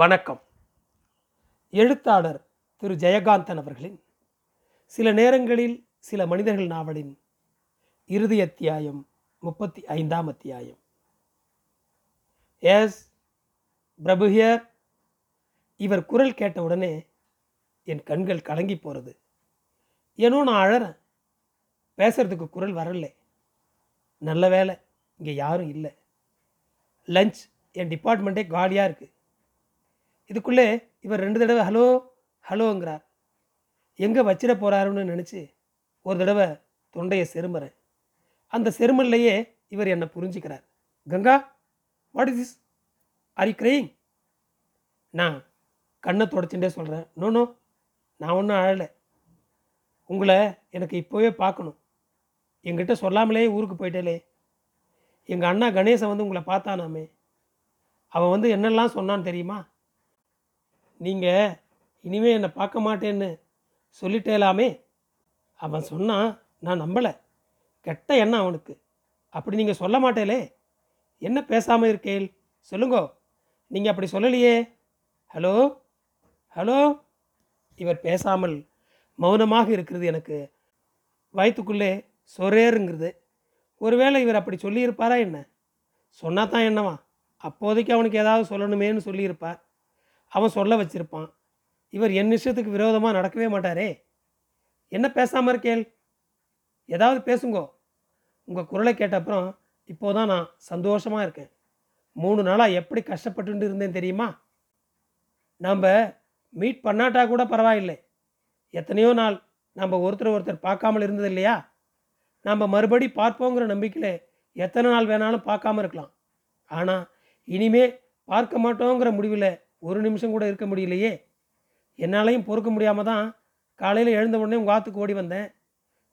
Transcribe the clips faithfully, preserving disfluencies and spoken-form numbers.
வணக்கம். எழுத்தாளர் திரு ஜெயகாந்தன் அவர்களின் சில நேரங்களில் சில மனிதர்கள் நாவலின் இறுதி அத்தியாயம் முப்பத்தி ஐந்தாம் அத்தியாயம். எஸ் பிரபுஹியர். இவர் குரல் கேட்டவுடனே என் கண்கள் கலங்கி போகிறது. ஏனோ நான் அழறேன், பேசுறதுக்கு குரல் வரலை. நல்ல வேலை இங்கே யாரும் இல்லை. லஞ்ச் என் டிபார்ட்மெண்ட்டே காலியாக இருக்குது. இதுக்குள்ளே இவர் ரெண்டு தடவை ஹலோ ஹலோங்கிறார். எங்கே வச்சிட போகிறாருன்னு நினச்சி ஒரு தடவை தொண்டையை செருமறேன். அந்த செருமல்லையே இவர் என்னை புரிஞ்சுக்கிறார். Ganga, what is this, are you crying? நான் கண்ணை தொடச்சுட்டே சொல்கிறேன், நோ நோ, நான் ஒன்றும் அழலை. உங்களை எனக்கு இப்போவே பார்க்கணும். எங்கிட்ட சொல்லாமலே ஊருக்கு போயிட்டேலே. எங்கள் அண்ணா கணேசன் வந்து உங்களை பார்த்தானாமே. அவன் வந்து என்னெல்லாம் சொன்னான்னு தெரியுமா? நீங்கள் இனிமேல் என்னை பார்க்க மாட்டேன்னு சொல்லிட்டேலாமே. அவன் சொன்னான், நான் நம்பலை. கெட்ட எண்ணம் அவனுக்கு. அப்படி நீங்கள் சொல்ல மாட்டேலே, என்ன பேசாமல் இருக்கேள், சொல்லுங்கோ. நீங்கள் அப்படி சொல்லலையே. Hello hello. இவர் பேசாமல் மௌனமாக இருக்கிறது எனக்கு வயிற்றுக்குள்ளே சொரேருங்கிறது. ஒருவேளை இவர் அப்படி சொல்லியிருப்பாரா என்ன? சொன்னால் தான் என்னவா, அப்போதைக்கு அவனுக்கு ஏதாவது சொல்லணுமேன்னு சொல்லியிருப்பார். அவன் சொல்ல வச்சிருப்பான். இவர் என் இஷ்டத்துக்கு விரோதமாக நடக்கவே மாட்டாரே. என்ன பேசாமல் இருக்கேள், ஏதாவது பேசுங்கோ. உங்கள் குரலை கேட்ட அப்புறம் இப்போதான் நான் சந்தோஷமாக இருக்கேன். மூணு நாளாக எப்படி கஷ்டப்பட்டு இருந்தேன் தெரியுமா? நாம் மீட் பண்ணாட்டா கூட பரவாயில்லை. எத்தனையோ நாள் நம்ம ஒருத்தர் ஒருத்தர் பார்க்காமல் இருந்தது இல்லையா? நம்ம மறுபடி பார்ப்போங்கிற நம்பிக்கையில் எத்தனை நாள் வேணாலும் பார்க்காம இருக்கலாம். ஆனால் இனிமே பார்க்க மாட்டோங்கிற முடிவில் ஒரு நிமிஷம் கூட இருக்க முடியலையே. என்னாலையும் பொறுக்க முடியாமல் தான் காலையில் எழுந்த உடனே உங்கள் ஆற்றுக்கு ஓடி வந்தேன்.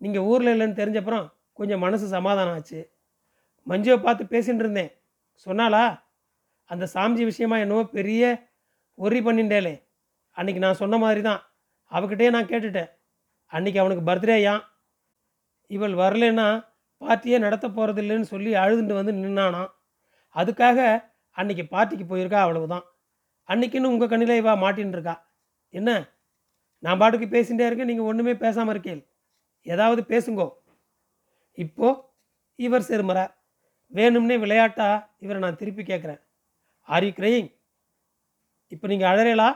நீங்கள் ஊரில் இல்லைன்னு தெரிஞ்சப்புறம் கொஞ்சம் மனசு சமாதானம் ஆச்சு. மஞ்சுவை பார்த்து பேசிகிட்டு இருந்தேன். சொன்னாலா அந்த சாமிஜி விஷயமா என்னவோ பெரிய ஒரி பண்ணிட்டேலே. அன்றைக்கி நான் சொன்ன மாதிரி தான் அவகிட்டே நான் கேட்டுட்டேன். அன்றைக்கி அவனுக்கு பர்த்டேயான். இவள் வரலன்னா பார்ட்டியே நடத்த போகிறது இல்லைன்னு சொல்லி அழுதுட்டு வந்து நின்னானான். அதுக்காக அன்றைக்கி பார்ட்டிக்கு போயிருக்கா, அவ்வளவுதான். அன்றைக்கின்னு உங்கள் கண்ணில் இவா மாட்டின்ட்டுருக்கா. என்ன நான் பாட்டுக்கு பேசிகிட்டே இருக்கேன், நீங்கள் ஒன்றுமே பேசாமல் இருக்கேன், ஏதாவது பேசுங்கோ. இப்போது இவர் செருமரார். வேணும்னே விளையாட்டா இவரை நான் திருப்பி கேட்குறேன், ஆர் யூ கிரையிங்? இப்போ நீங்கள் அழறேலா?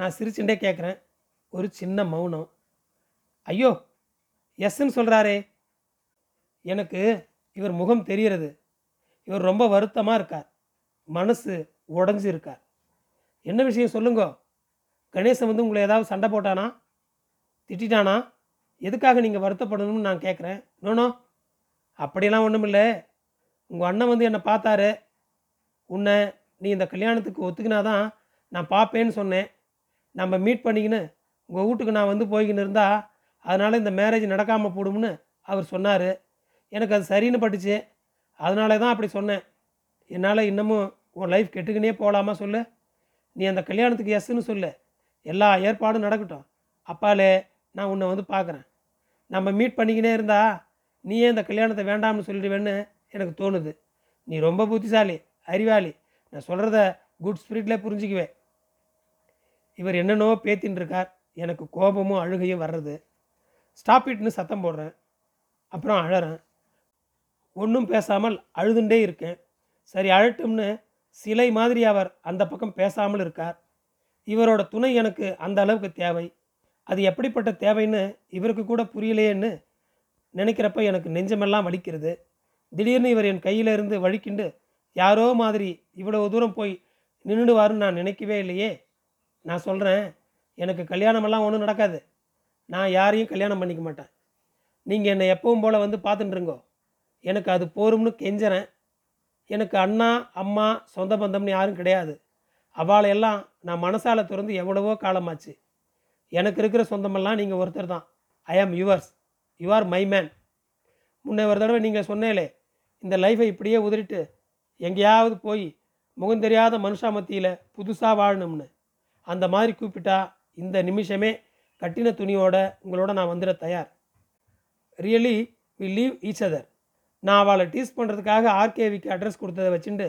நான் சிரிச்சுட்டே கேட்குறேன். ஒரு சின்ன மௌனம். ஐயோ எஸ்ன்னு சொல்கிறாரே. எனக்கு இவர் முகம் தெரிகிறது. இவர் ரொம்ப வருத்தமாக இருக்கார், மனசு உடஞ்சி இருக்கார். என்ன விஷயம் சொல்லுங்கோ. கணேசன் வந்து உங்களை ஏதாவது சண்டை போட்டானா, திட்டானா? எதுக்காக நீங்கள் வருத்தப்படணும்னு நான் கேட்குறேன். நோனோ, அப்படியெல்லாம் ஒன்றும் இல்லை. உங்கள் அண்ணன் வந்து என்னை பார்த்தாரு. உன்னை நீ இந்த கல்யாணத்துக்கு ஒத்துக்கினாதான் நான் பார்ப்பேன்னு சொன்னேன். நம்ம மீட் பண்ணிக்கின்னு உங்கள் வீட்டுக்கு நான் வந்து போய்கின்னு இருந்தா அதனால் இந்த மேரேஜ் நடக்காமல் போடும்னு அவர் சொன்னார். எனக்கு அது சரின்னு பட்டுச்சு, அதனால தான் அப்படி சொன்னேன். என்னால் இன்னமும் உன் லைஃப் கெட்டுக்கினே போகலாமா சொல்லு. நீ அந்த கல்யாணத்துக்கு எஸ்ன்னு சொல்லு. எல்லா ஏற்பாடும் நடக்கட்டும். அப்பாலே நான் உன்னை வந்து பார்க்குறேன். நம்ம மீட் பண்ணிக்கினே இருந்தா நீயே இந்த கல்யாணத்தை வேண்டாம்னு சொல்லிடுவேன்னு எனக்கு தோணுது. நீ ரொம்ப புத்திசாலி, அறிவாளி. நான் சொல்கிறத குட் ஸ்பிரிட்டில் புரிஞ்சுக்குவேன். இவர் என்னென்னவோ பேத்தின்னு இருக்கார். எனக்கு கோபமும் அழுகையும் வர்றது. ஸ்டாப் இட்னு சத்தம் போடுறேன். அப்புறம் அழறேன். ஒன்றும் பேசாமல் அழுதுண்டே இருக்கேன். சரி அழட்டும்னு சிலை மாதிரி அவர் அந்த பக்கம் பேசாமல் இருக்கார். இவரோட துணை எனக்கு அந்த அளவுக்கு தேவை. அது எப்படிப்பட்ட தேவைன்னு இவருக்கு கூட புரியலையேன்னு நினைக்கிறப்ப எனக்கு நெஞ்சமெல்லாம் வலிக்கிறது. திடீர்னு இவர் என் கையிலிருந்து வலிக்கிண்டு யாரோ மாதிரி இவ்வளவு தூரம் போய் நின்றுடுவாருன்னு நான் நினைக்கவே இல்லையே. நான் சொல்கிறேன், எனக்கு கல்யாணமெல்லாம் ஒன்றும் நடக்காது. நான் யாரையும் கல்யாணம் பண்ணிக்க மாட்டேன். நீங்கள் என்னை எப்பவும் போல் வந்து பார்த்துட்டுருங்கோ, எனக்கு அது போரும்னு கெஞ்சுறேன். எனக்கு அண்ணா அம்மா சொந்த பந்தம்னு யாரும் கிடையாது. அவளையெல்லாம் நான் மனசால் திறந்து எவ்வளவோ காலமாச்சு. எனக்கு இருக்கிற சொந்தமெல்லாம் நீங்கள் ஒருத்தர் தான். I am yours, you are my man. முன்னே ஒரு தடவை நீங்கள் சொன்னேலே, இந்த லைஃபை இப்படியே உதறிட்டு எங்கேயாவது போய் முகந்தெரியாத மனுஷா மத்தியில் புதுசாக வாழணும்னு. அந்த மாதிரி கூப்பிட்டா இந்த நிமிஷமே கட்டின துணியோட உங்களோட நான் வந்துட தயார். Really we leave each other. நான் அவளை டீஸ் பண்ணுறதுக்காக ஆர்கேவிக்கு அட்ரஸ் கொடுத்ததை வச்சுட்டு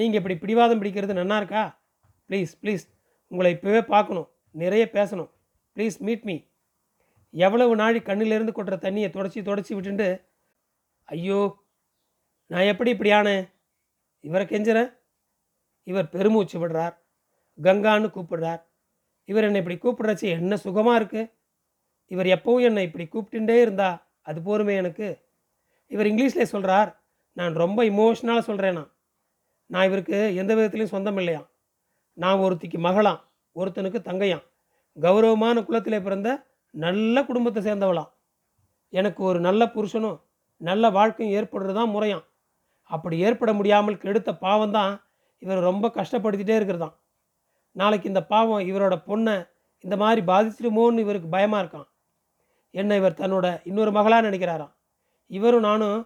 நீங்கள் இப்படி பிடிவாதம் பிடிக்கிறது நன்னா இருக்கா? ப்ளீஸ் ப்ளீஸ் உங்களை இப்போவே பார்க்கணும், நிறைய பேசணும், ப்ளீஸ் மீட் மீ. எவ்வளவு நாள் கண்ணிலேருந்து கொட்டுற தண்ணியை தொடச்சி தொடச்சி விட்டுண்டு, ஐயோ நான் எப்படி இப்படி ஆனேன், இவரை கெஞ்சுறேன், இவர் பெருமூச்சு விடுறார், கங்கான்னு கூப்பிடுறார், இவர் என்னை இப்படி கூப்பிடுறச்சு என்ன சுகமாக இருக்குது, இவர் எப்போவும் என்னை இப்படி கூப்பிட்டுட்டே இருந்தா அது போருமே எனக்கு, இவர் இங்கிலீஷ்லே சொல்கிறார், நான் ரொம்ப இமோஷனலாக சொல்கிறேன்னா, நான் இவருக்கு எந்த விதத்துலையும் சொந்தம் இல்லையா, நான் ஒருத்திக்கு மகளாம், ஒருத்தனுக்கு தங்கையாம், கௌரவமான குலத்தில் பிறந்த நல்ல குடும்பத்தை சேர்ந்தவளாம், எனக்கு ஒரு நல்ல புருஷனும் நல்ல வாழ்க்கையும் ஏற்படுறது தான் முறையாம், அப்படி ஏற்பட முடியாமல் கெடுத்த பாவம்தான் இவர் ரொம்ப கஷ்டப்படுத்திகிட்டே இருக்கிறதான், நாளைக்கு இந்த பாவம் இவரோட பொண்ணை இந்த மாதிரி பாதிச்சிடுமோன்னு இவருக்கு பயமாக இருக்கான், என்ன இவர் தன்னோட இன்னொரு மகளாக நினைக்கிறாராம், இவரும் நானும்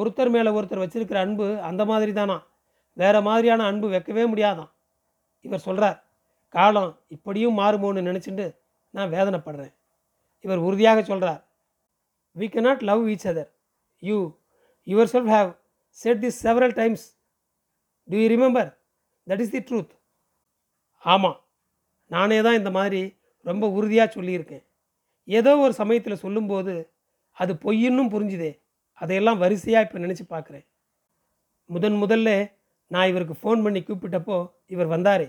ஒருத்தர் மேலே ஒருத்தர் வச்சிருக்கிற அன்பு அந்த மாதிரி தானா, வேறு மாதிரியான அன்பு வைக்கவே முடியாதான், இவர் சொல்கிறார், காலம் இப்படியும் மாறுமோன்னு நினச்சிட்டு நான் வேதனைப்படுறேன். இவர் உறுதியாக சொல்கிறார், we cannot love each other. You yourself have said this several times. Do you remember? That is the truth. ஆமாம், நானே தான் இந்த மாதிரி ரொம்ப உறுதியாக சொல்லியிருக்கேன். ஏதோ ஒரு சமயத்தில் சொல்லும்போது அது பொய்யின்னும் புரிஞ்சுதே, அதையெல்லாம் வரிசையாக இப்போ நினச்சி பார்க்குறேன். முதன் முதல்ல நான் இவருக்கு ஃபோன் பண்ணி கூப்பிட்டப்போ இவர் வந்தாரே,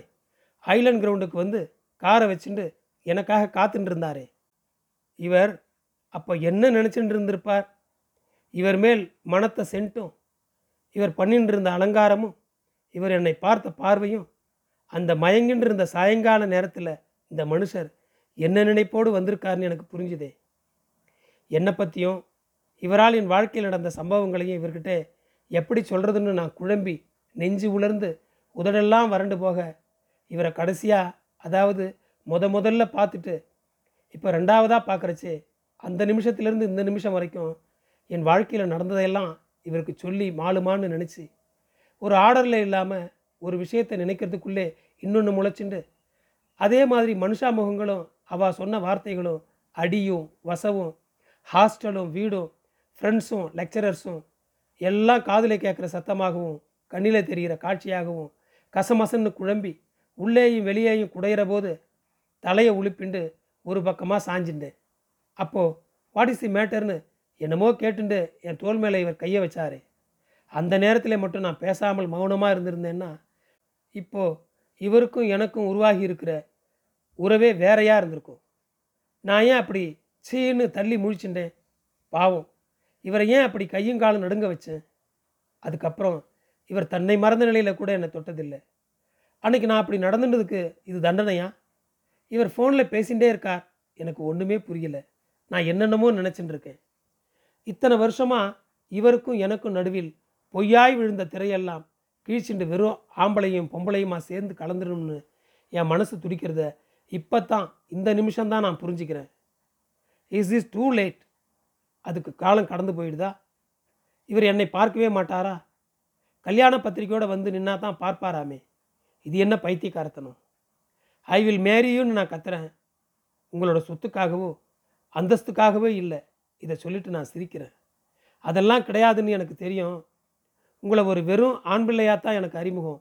ஐலண்ட் கிரவுண்டுக்கு வந்து காரை வச்சுட்டு எனக்காக காத்துட்டு இருந்தாரே, இவர் அப்போ என்ன நினச்சிட்டு இருந்திருப்பார், இவர் மேல் மனத்தை சென்ட்டும், இவர் பண்ணிட்டு இருந்த அலங்காரமும், இவர் என்னை பார்த்த பார்வையும், அந்த மயங்கின்னு இருந்த சாயங்கால நேரத்தில் இந்த மனுஷர் என்ன நினைப்போடு வந்திருக்காருன்னு எனக்கு புரிஞ்சுதே. என்னை பற்றியும் இவரால் என் வாழ்க்கையில் நடந்த சம்பவங்களையும் இவர்கிட்ட எப்படி சொல்கிறதுன்னு நான் குழம்பி நெஞ்சு உலர்ந்து உதடெல்லாம் வறண்டு போக, இவரை கடைசியாக, அதாவது முத முதல்ல பார்த்துட்டு இப்போ ரெண்டாவதாக பார்க்குறச்சே, அந்த நிமிஷத்துலேருந்து இந்த நிமிஷம் வரைக்கும் என் வாழ்க்கையில் நடந்ததையெல்லாம் இவருக்கு சொல்லி மாளுமான்னு நினச்சி, ஒரு ஆர்டரில் இல்லாமல் ஒரு விஷயத்தை நினைக்கிறதுக்குள்ளே இன்னொன்று முளைச்சிண்டு, அதே மாதிரி மனுஷா முகங்களும் அவள் சொன்ன வார்த்தைகளும், அடியும் வசவும், ஹாஸ்டலும் வீடும் ஃப்ரெண்ட்ஸும் லெக்சரர்ஸும் எல்லாம் காதில் கேட்குற சத்தமாகவும் கண்ணில் தெரிகிற காட்சியாகவும் கசமசன்னு குழம்பி உள்ளேயும் வெளியேயும் குடையிற போது தலையை உழுப்பிண்டு ஒரு பக்கமாக சாஞ்சிண்டேன். அப்போது வாட் இஸ் தி மேட்டர்னு என்னமோ கேட்டுண்டு என் தோள் மேலே இவர் கையை வச்சாரு. அந்த நேரத்தில் மட்டும் நான் பேசாமல் மௌனமாக இருந்திருந்தேன்னா இப்போது இவருக்கும் எனக்கும் உருவாகி இருக்கிற உறவே வேறையாக இருந்திருக்கும். நான் ஏன் அப்படி சீன்னு தள்ளி முழிச்சுட்டேன், பாவம் இவரை ஏன் அப்படி கையும் காலும் நடுங்க வச்சேன். அதுக்கப்புறம் இவர் தன்னை மறந்த நிலையில் கூட என்னை தொட்டதில்லை. அன்றைக்கி நான் அப்படி நடந்துட்டதுக்கு இது தண்டனையா? இவர் ஃபோனில் பேசிகிட்டே இருக்கார், எனக்கு ஒன்றுமே புரியலை, நான் என்னென்னமோ நினச்சிட்டு இருக்கேன். இத்தனை வருஷமாக இவருக்கும் எனக்கும் நடுவில் பொய்யாய் விழுந்த திரையெல்லாம் கீழ்ச்சிண்டு வெறும் ஆம்பளையும் பொம்பளையுமா சேர்ந்து கலந்துடணும்னு என் மனசு துடிக்கிறத இப்போ தான் இந்த நிமிஷம்தான் நான் புரிஞ்சுக்கிறேன். Is is too late. அதுக்கு காலம் கடந்து போயிடுதா? இவர் என்னை பார்க்கவே மாட்டாரா? கல்யாண பத்திரிக்கையோடு வந்து நின்னா தான் பார்ப்பாராமே, இது என்ன பைத்தியக்காரத்தனம்? ஐ வில் மேரியுன்னு நான் கத்துறேன், உங்களோட சொத்துக்காகவோ அந்தஸ்துக்காகவோ இல்லை, இதை சொல்லிவிட்டு நான் சிரிக்கிறேன். அதெல்லாம் கிடையாதுன்னு எனக்கு தெரியும். உங்களை ஒரு வெறும் ஆண் பிள்ளையாக தான் எனக்கு அறிமுகம்,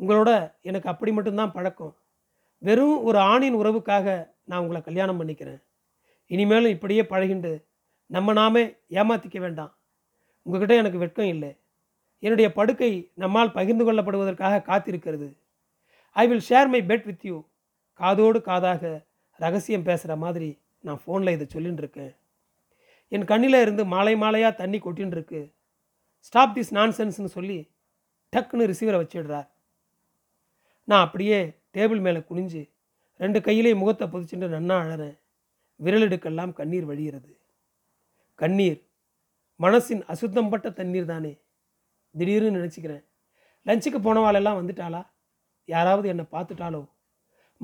உங்களோட எனக்கு அப்படி மட்டும்தான் பழக்கம். வெறும் ஒரு ஆணின் உறவுக்காக நான் உங்களை கல்யாணம் பண்ணிக்கிறேன். இனிமேலும் இப்படியே பழகிண்டு நம்ம நாமே ஏமாற்றிக்க வேண்டாம். உங்கள்கிட்ட எனக்கு வெட்கம் இல்லை. என்னுடைய படுக்கை நம்மால் பகிர்ந்து கொள்ளப்படுவதற்காக காத்திருக்கிறது. I will share my bed with you. காதோடு காதாக ரகசியம் பேசுகிற மாதிரி நான் ஃபோனில் இதை சொல்லின்னு இருக்கேன். என் கண்ணில் இருந்து மாலை மாலையாக தண்ணி கொட்டின்னு இருக்கு. ஸ்டாப் திஸ் நான்சென்ஸ்னு சொல்லி டக்குன்னு ரிசீவரை வச்சிடுறார். நான் அப்படியே டேபிள் மேலே குனிஞ்சு ரெண்டு கையிலே முகத்தை புதிச்சுட்டு நன்னா அழறேன். விரலிடுக்கெல்லாம் கண்ணீர் வழிகிறது. கண்ணீர் மனசின் அசுத்தம் பட்ட தண்ணீர் தானே. திடீர்னு நினச்சிக்கிறேன், லஞ்சுக்கு போனவாளெல்லாம் வந்துட்டாளா, யாராவது என்னை பார்த்துட்டாலோ.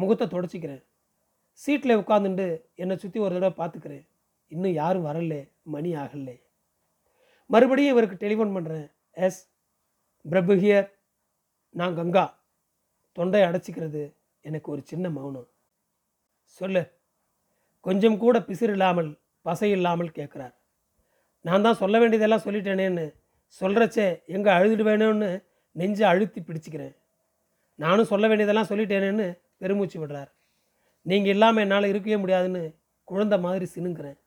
முகத்தை தொடச்சிக்கிறேன். சீட்டில் உட்காந்துட்டு என்னை சுற்றி ஒரு தடவை பார்த்துக்கிறேன். இன்னும் யாரும் வரலே, மணி ஆகலை. மறுபடியும் இவருக்கு டெலிஃபோன் பண்ணுறேன். எஸ் பிரபுஹியர். நான் கங்கா. தொண்டை அடைச்சிக்கிறது. எனக்கு ஒரு சின்ன மௌனம். சொல்லு. கொஞ்சம் கூட பிசிறு இல்லாமல் பசை இல்லாமல் கேட்குறார். நான் தான் சொல்ல வேண்டியதெல்லாம் சொல்லிட்டேனேன்னு சொல்கிறச்சே எங்கே அழுதுடுவேணும்னு நெஞ்சை அழுத்தி பிடிச்சிக்கிறேன். நானும் சொல்ல வேண்டியதெல்லாம் சொல்லிட்டேனேன்னு பெருமூச்சு விடுறார். நீங்கள் இல்லாமல் என்னால் இருக்கவே முடியாதுன்னு குழந்தை மாதிரி சினுங்கிறேன்.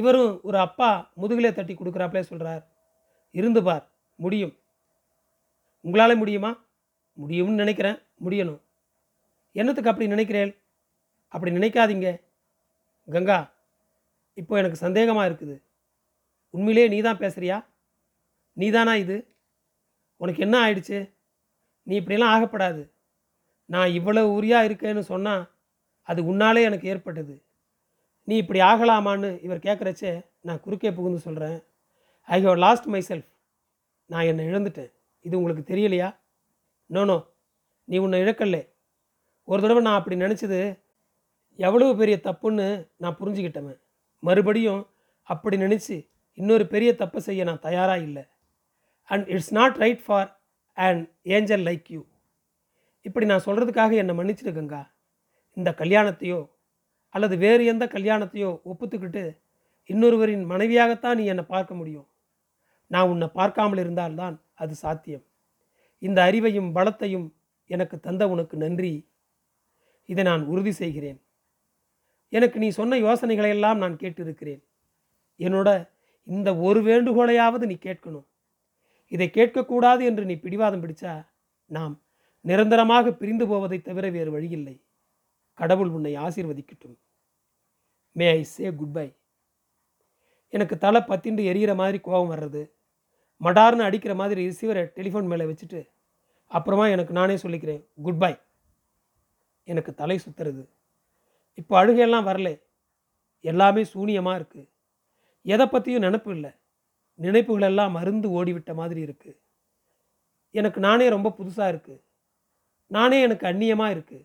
இவரும் ஒரு அப்பா முதுகிலே தட்டி கொடுக்குறாப்லே சொல்கிறார், இருந்து பார், முடியும். உங்களால் முடியுமா? முடியும்னு நினைக்கிறேன், முடியணும். என்னத்துக்கு அப்படி நினைக்கிறேன்? அப்படி நினைக்காதீங்க கங்கா. இப்போ எனக்கு சந்தேகமாக இருக்குது. உண்மையிலே நீ தான் பேசுகிறியா? நீ தானா இது? உனக்கு என்ன ஆயிடுச்சு? நீ இப்படிலாம் ஆகப்படாது. நான் இவ்வளோ உரியாக இருக்கேன்னு சொன்னால் அது உன்னாலே எனக்கு ஏற்பட்டது. நீ இப்படி ஆகலாமான்னு இவர் கேட்குறச்சே நான் குறுக்கே புகுந்து சொல்கிறேன், I have lost my self. நான் என்னை இழந்துட்டேன். இது உங்களுக்கு தெரியலையா? நோனோ, நீ உன்னை இழக்கலே. ஒரு தடவை நான் அப்படி நினச்சது எவ்வளவு பெரிய தப்புன்னு நான் புரிஞ்சுக்கிட்டேன். மறுபடியும் அப்படி நினச்சி இன்னொரு பெரிய தப்பு செய்ய நான் தயாராக இல்லை. And it's not right for and angel like you. இப்படி நான் சொல்கிறதுக்காக என்னை மன்னிச்சிருக்கங்கா. இந்த கல்யாணத்தையோ அல்லது வேறு எந்த கல்யாணத்தையோ ஒப்புத்துக்கிட்டு இன்னொருவரின் மனைவியாகத்தான் நீ என்னை பார்க்க முடியும். நான் உன்னை பார்க்காமல் இருந்தால்தான் அது சாத்தியம். இந்த அறிவையும் பலத்தையும் எனக்கு தந்த உனக்கு நன்றி. இதை நான் உறுதி செய்கிறேன். எனக்கு நீ சொன்ன யோசனைகளையெல்லாம் நான் கேட்டிருக்கிறேன். என்னோட இந்த ஒரு வேண்டுகோளையாவது நீ கேட்கணும். இதை கேட்கக்கூடாது என்று நீ பிடிவாதம் பிடிச்சா நாம் நிரந்தரமாக பிரிந்து போவதை தவிர வேறு வழியில்லை. கடவுள் உன்னை ஆசீர்வதிக்கட்டும். May I say goodbye. எனக்கு தலை பத்திண்டு எரிகிற மாதிரி கோபம் வர்றது. மடார்னு அடிக்கிற மாதிரி ரிசீவரை டெலிஃபோன் மேலே வச்சுட்டு அப்புறமா எனக்கு நானே சொல்லிக்கிறேன் குட் பை. எனக்கு தலை சுற்றுறது. இப்போ அழுகையெல்லாம் வரல. எல்லாமே சூனியமாக இருக்குது. எதை பற்றியும் நினப்பு இல்லை. நினைப்புகளெல்லாம் மருந்து ஓடிவிட்ட மாதிரி இருக்குது. எனக்கு நானே ரொம்ப புதுசாக இருக்குது. நானே எனக்கு அந்நியமாக இருக்குது.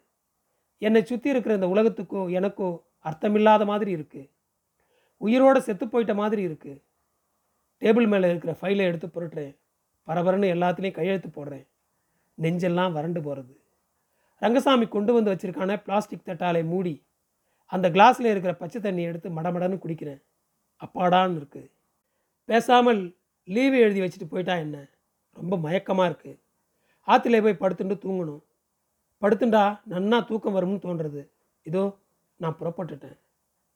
என்னை சுற்றி இருக்கிற இந்த உலகத்துக்கோ எனக்கோ அர்த்தமில்லாத மாதிரி இருக்குது. உயிரோடு செத்து போயிட்ட மாதிரி இருக்குது. டேபிள் மேலே இருக்கிற ஃபைலை எடுத்து புரட்டுறேன். பரபரன்னு எல்லாத்துலேயும் கையெழுத்து போடுறேன். நெஞ்செல்லாம் வறண்டு போகிறது. ரங்கசாமி கொண்டு வந்து வச்சுருக்கான பிளாஸ்டிக் தட்டாலை மூடி அந்த கிளாஸில் இருக்கிற பச்சை தண்ணியை எடுத்து மடமடன்னு குடிக்கிறேன். அப்பாடான்னு இருக்குது. பேசாமல் லீவு எழுதி வச்சுட்டு போயிட்டா என்ன? ரொம்ப மயக்கமாக இருக்குது. ஆற்றுல போய் படுத்துண்டு தூங்கணும். படுத்துண்டா நன்னா தூக்கம் வரும்னு தோன்றுறது. இதோ நான் புறப்பட்டுட்டேன்.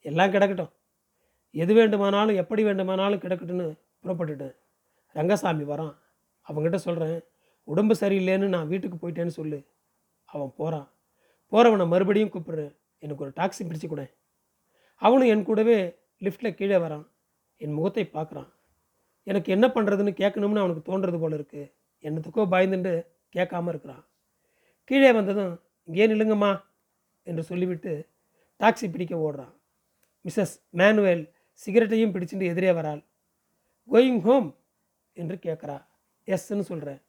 எல்லாம் கிடக்கட்டும், எது வேண்டுமானாலும் எப்படி வேண்டுமானாலும் கிடக்கட்டுன்னு புறப்பட்டுட்டேன். ரங்கசாமி வரான். அவங்ககிட்ட சொல்கிறேன், உடம்பு சரியில்லைன்னு நான் வீட்டுக்கு போயிட்டேன்னு சொல்லு. அவன் போகிறான். போகிறவனை மறுபடியும் கூப்பிட்றேன், எனக்கு ஒரு டாக்ஸி பிடிச்சி கொடு. அவனும் என் கூடவே லிஃப்ட்டில் கீழே வரான். என் முகத்தை பார்க்குறான். எனக்கு என்ன பண்ணுறதுன்னு கேட்கணும்னு அவனுக்கு தோன்றது போல இருக்குது. என்னத்துக்கோ பயந்துட்டு கேட்காம இருக்கிறான். கீழே வந்ததும் இங்கே நில்லுங்கம்மா என்று சொல்லிவிட்டு டாக்ஸி பிடிக்க ஓடுறான். மிஸ்ஸஸ் மேனுவேல் சிகரெட்டையும் பிடிச்சிட்டு எதிரே வராள். கோயிங் ஹோம் என்று கேட்குறா. எஸ்ன்னு சொல்கிறேன்.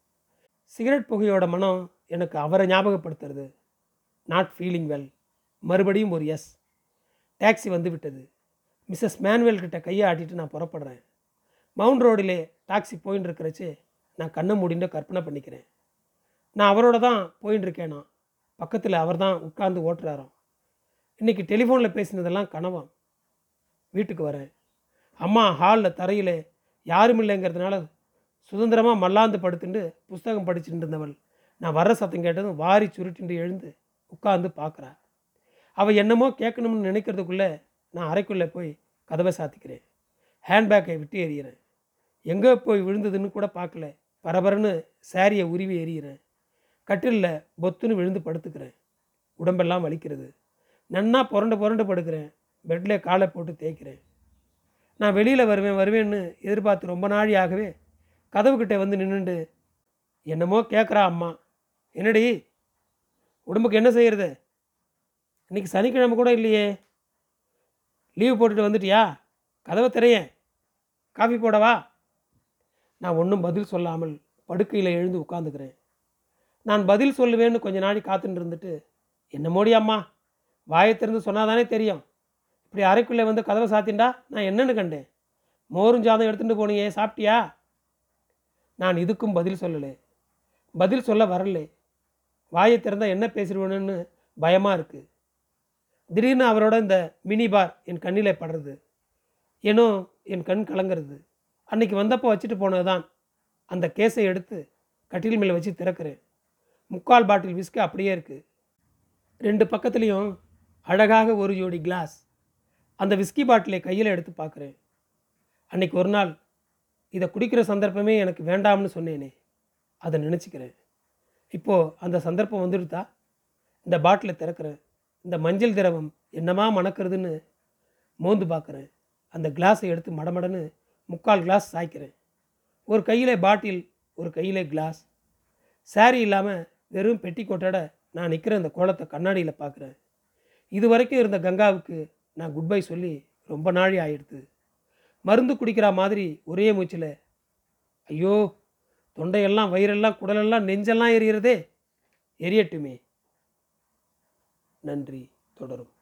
சிகரெட் புகையோட மனம் எனக்கு அவரை ஞாபகப்படுத்துறது. Not feeling well. மறுபடியும் ஒரு எஸ். டாக்ஸி வந்து விட்டது. மிஸ்ஸஸ் மேனுவேல்கிட்ட கையை ஆட்டிட்டு நான் புறப்படுறேன். மவுண்ட் ரோடிலே டாக்ஸி போயின்னு இருக்கிறச்சு நான் கண்ணை மூடிண்டு கற்பனை பண்ணிக்கிறேன். நான் அவரோட தான் போயின்னு இருக்கேனா. பக்கத்தில் அவர் தான் உட்கார்ந்து ஓட்டுறாராம். இன்றைக்கி டெலிஃபோனில் பேசினதெல்லாம் கனவாம். வீட்டுக்கு வரேன். அம்மா ஹாலில் தரையில் யாரும் இல்லைங்கிறதுனால சுதந்திரமாக மல்லாந்து படுத்துட்டு புஸ்தகம் படிச்சுட்டு இருந்தவள் நான் வர்ற சத்தம் கேட்டதும் வாரி சுருட்டிண்டு எழுந்து உட்கார்ந்து பார்க்குறா. அவள் என்னமோ கேட்கணும்னு நினைக்கிறதுக்குள்ளே நான் அறைக்குள்ளே போய் கதவை சாத்திக்கிறேன். ஹேண்ட்பேக்கை விட்டு எறிகிறேன். எங்கே போய் விழுந்ததுன்னு கூட பார்க்கல. பரபரன்னு சாரியை உருவி எறிகிறேன். கட்டிலில் பொத்துன்னு விழுந்து படுத்துக்கிறேன். உடம்பெல்லாம் வலிக்கிறது. நன்னா புரண்டு புரண்டு படுக்கிறேன். பெட்டில் காலை போட்டு தேய்க்கிறேன். நான் வெளியில் வருவேன் வருவேன்னு எதிர்பார்த்து ரொம்ப நாழியாகவே கதவுக்கிட்டே வந்து நின்றுண்டு என்னமோ கேட்குறா அம்மா. என்னடி உடம்புக்கு என்ன செய்கிறது? இன்றைக்கி சனிக்கிழமை கூட இல்லையே. லீவு போட்டுட்டு வந்துட்டியா? கதவை திறேன். காஃபி போடவா? நான் ஒன்றும் பதில் சொல்லாமல் படுக்கையில் எழுந்து உட்காந்துக்கிறேன். நான் பதில் சொல்லுவேன்னு கொஞ்ச நாளைக்கு காத்துட்டு இருந்துட்டு என்னமோடி அம்மா வாயை திறந்து சொன்னாதானே தெரியும். இப்படி அறைக்குள்ளே வந்து கதவை சாத்தின்டா நான் என்னென்னு கண்டேன். மோரும் சாதம் எடுத்துகிட்டு போனியே, சாப்பிட்டியா? நான் இதுக்கும் பதில் சொல்லலை. பதில் சொல்ல வரலை. வாயை திறந்தால் என்ன பேசிடுவேணுன்னு பயமாக இருக்குது. திடீர்னு அவரோட இந்த மினி பார் என் கண்ணிலே படுறது. ஏனோ என் கண் கலங்கிறது. அன்றைக்கி வந்தப்போ வச்சுட்டு போனது தான். அந்த கேஸை எடுத்து கட்டில் மேலே வச்சு திறக்கிறேன். முக்கால் பாட்டில் விஸ்கி அப்படியே இருக்குது. ரெண்டு பக்கத்துலேயும் அழகாக ஒரு ஜோடி கிளாஸ். அந்த விஸ்கி பாட்டிலை கையில் எடுத்து பார்க்குறேன். அன்றைக்கி ஒரு நாள் இதை குடிக்கிற சந்தர்ப்பமே எனக்கு வேண்டாம்னு சொன்னேனே, அதை நினச்சிக்கிறேன். இப்போது அந்த சந்தர்ப்பம் வந்துடுதா? இந்த பாட்டிலை திறக்கிறேன். இந்த மஞ்சள் திரவம் என்னமா மணக்கிறதுன்னு மோந்து பார்க்குறேன். அந்த கிளாஸை எடுத்து மடமடன்னு முக்கால் கிளாஸ் சாய்க்கிறேன். ஒரு கையிலே பாட்டில், ஒரு கையிலே கிளாஸ். சாரி இல்லாமல் வெறும் பெட்டிக்கோட்டோட நான் நிற்கிற அந்த கோலத்தை கண்ணாடியில் பார்க்குறேன். இது வரைக்கும் இருந்த கங்காவுக்கு நான் குட் பை சொல்லி ரொம்ப நாழி ஆயிடுது. மருந்து குடிக்கிற மாதிரி ஒரே மூச்சில் ஐயோ தொண்டையெல்லாம் வயிறெல்லாம் குடலெல்லாம் நெஞ்செல்லாம் எரியிறதே, எரியட்டுமே. நன்றி. தொடரும்.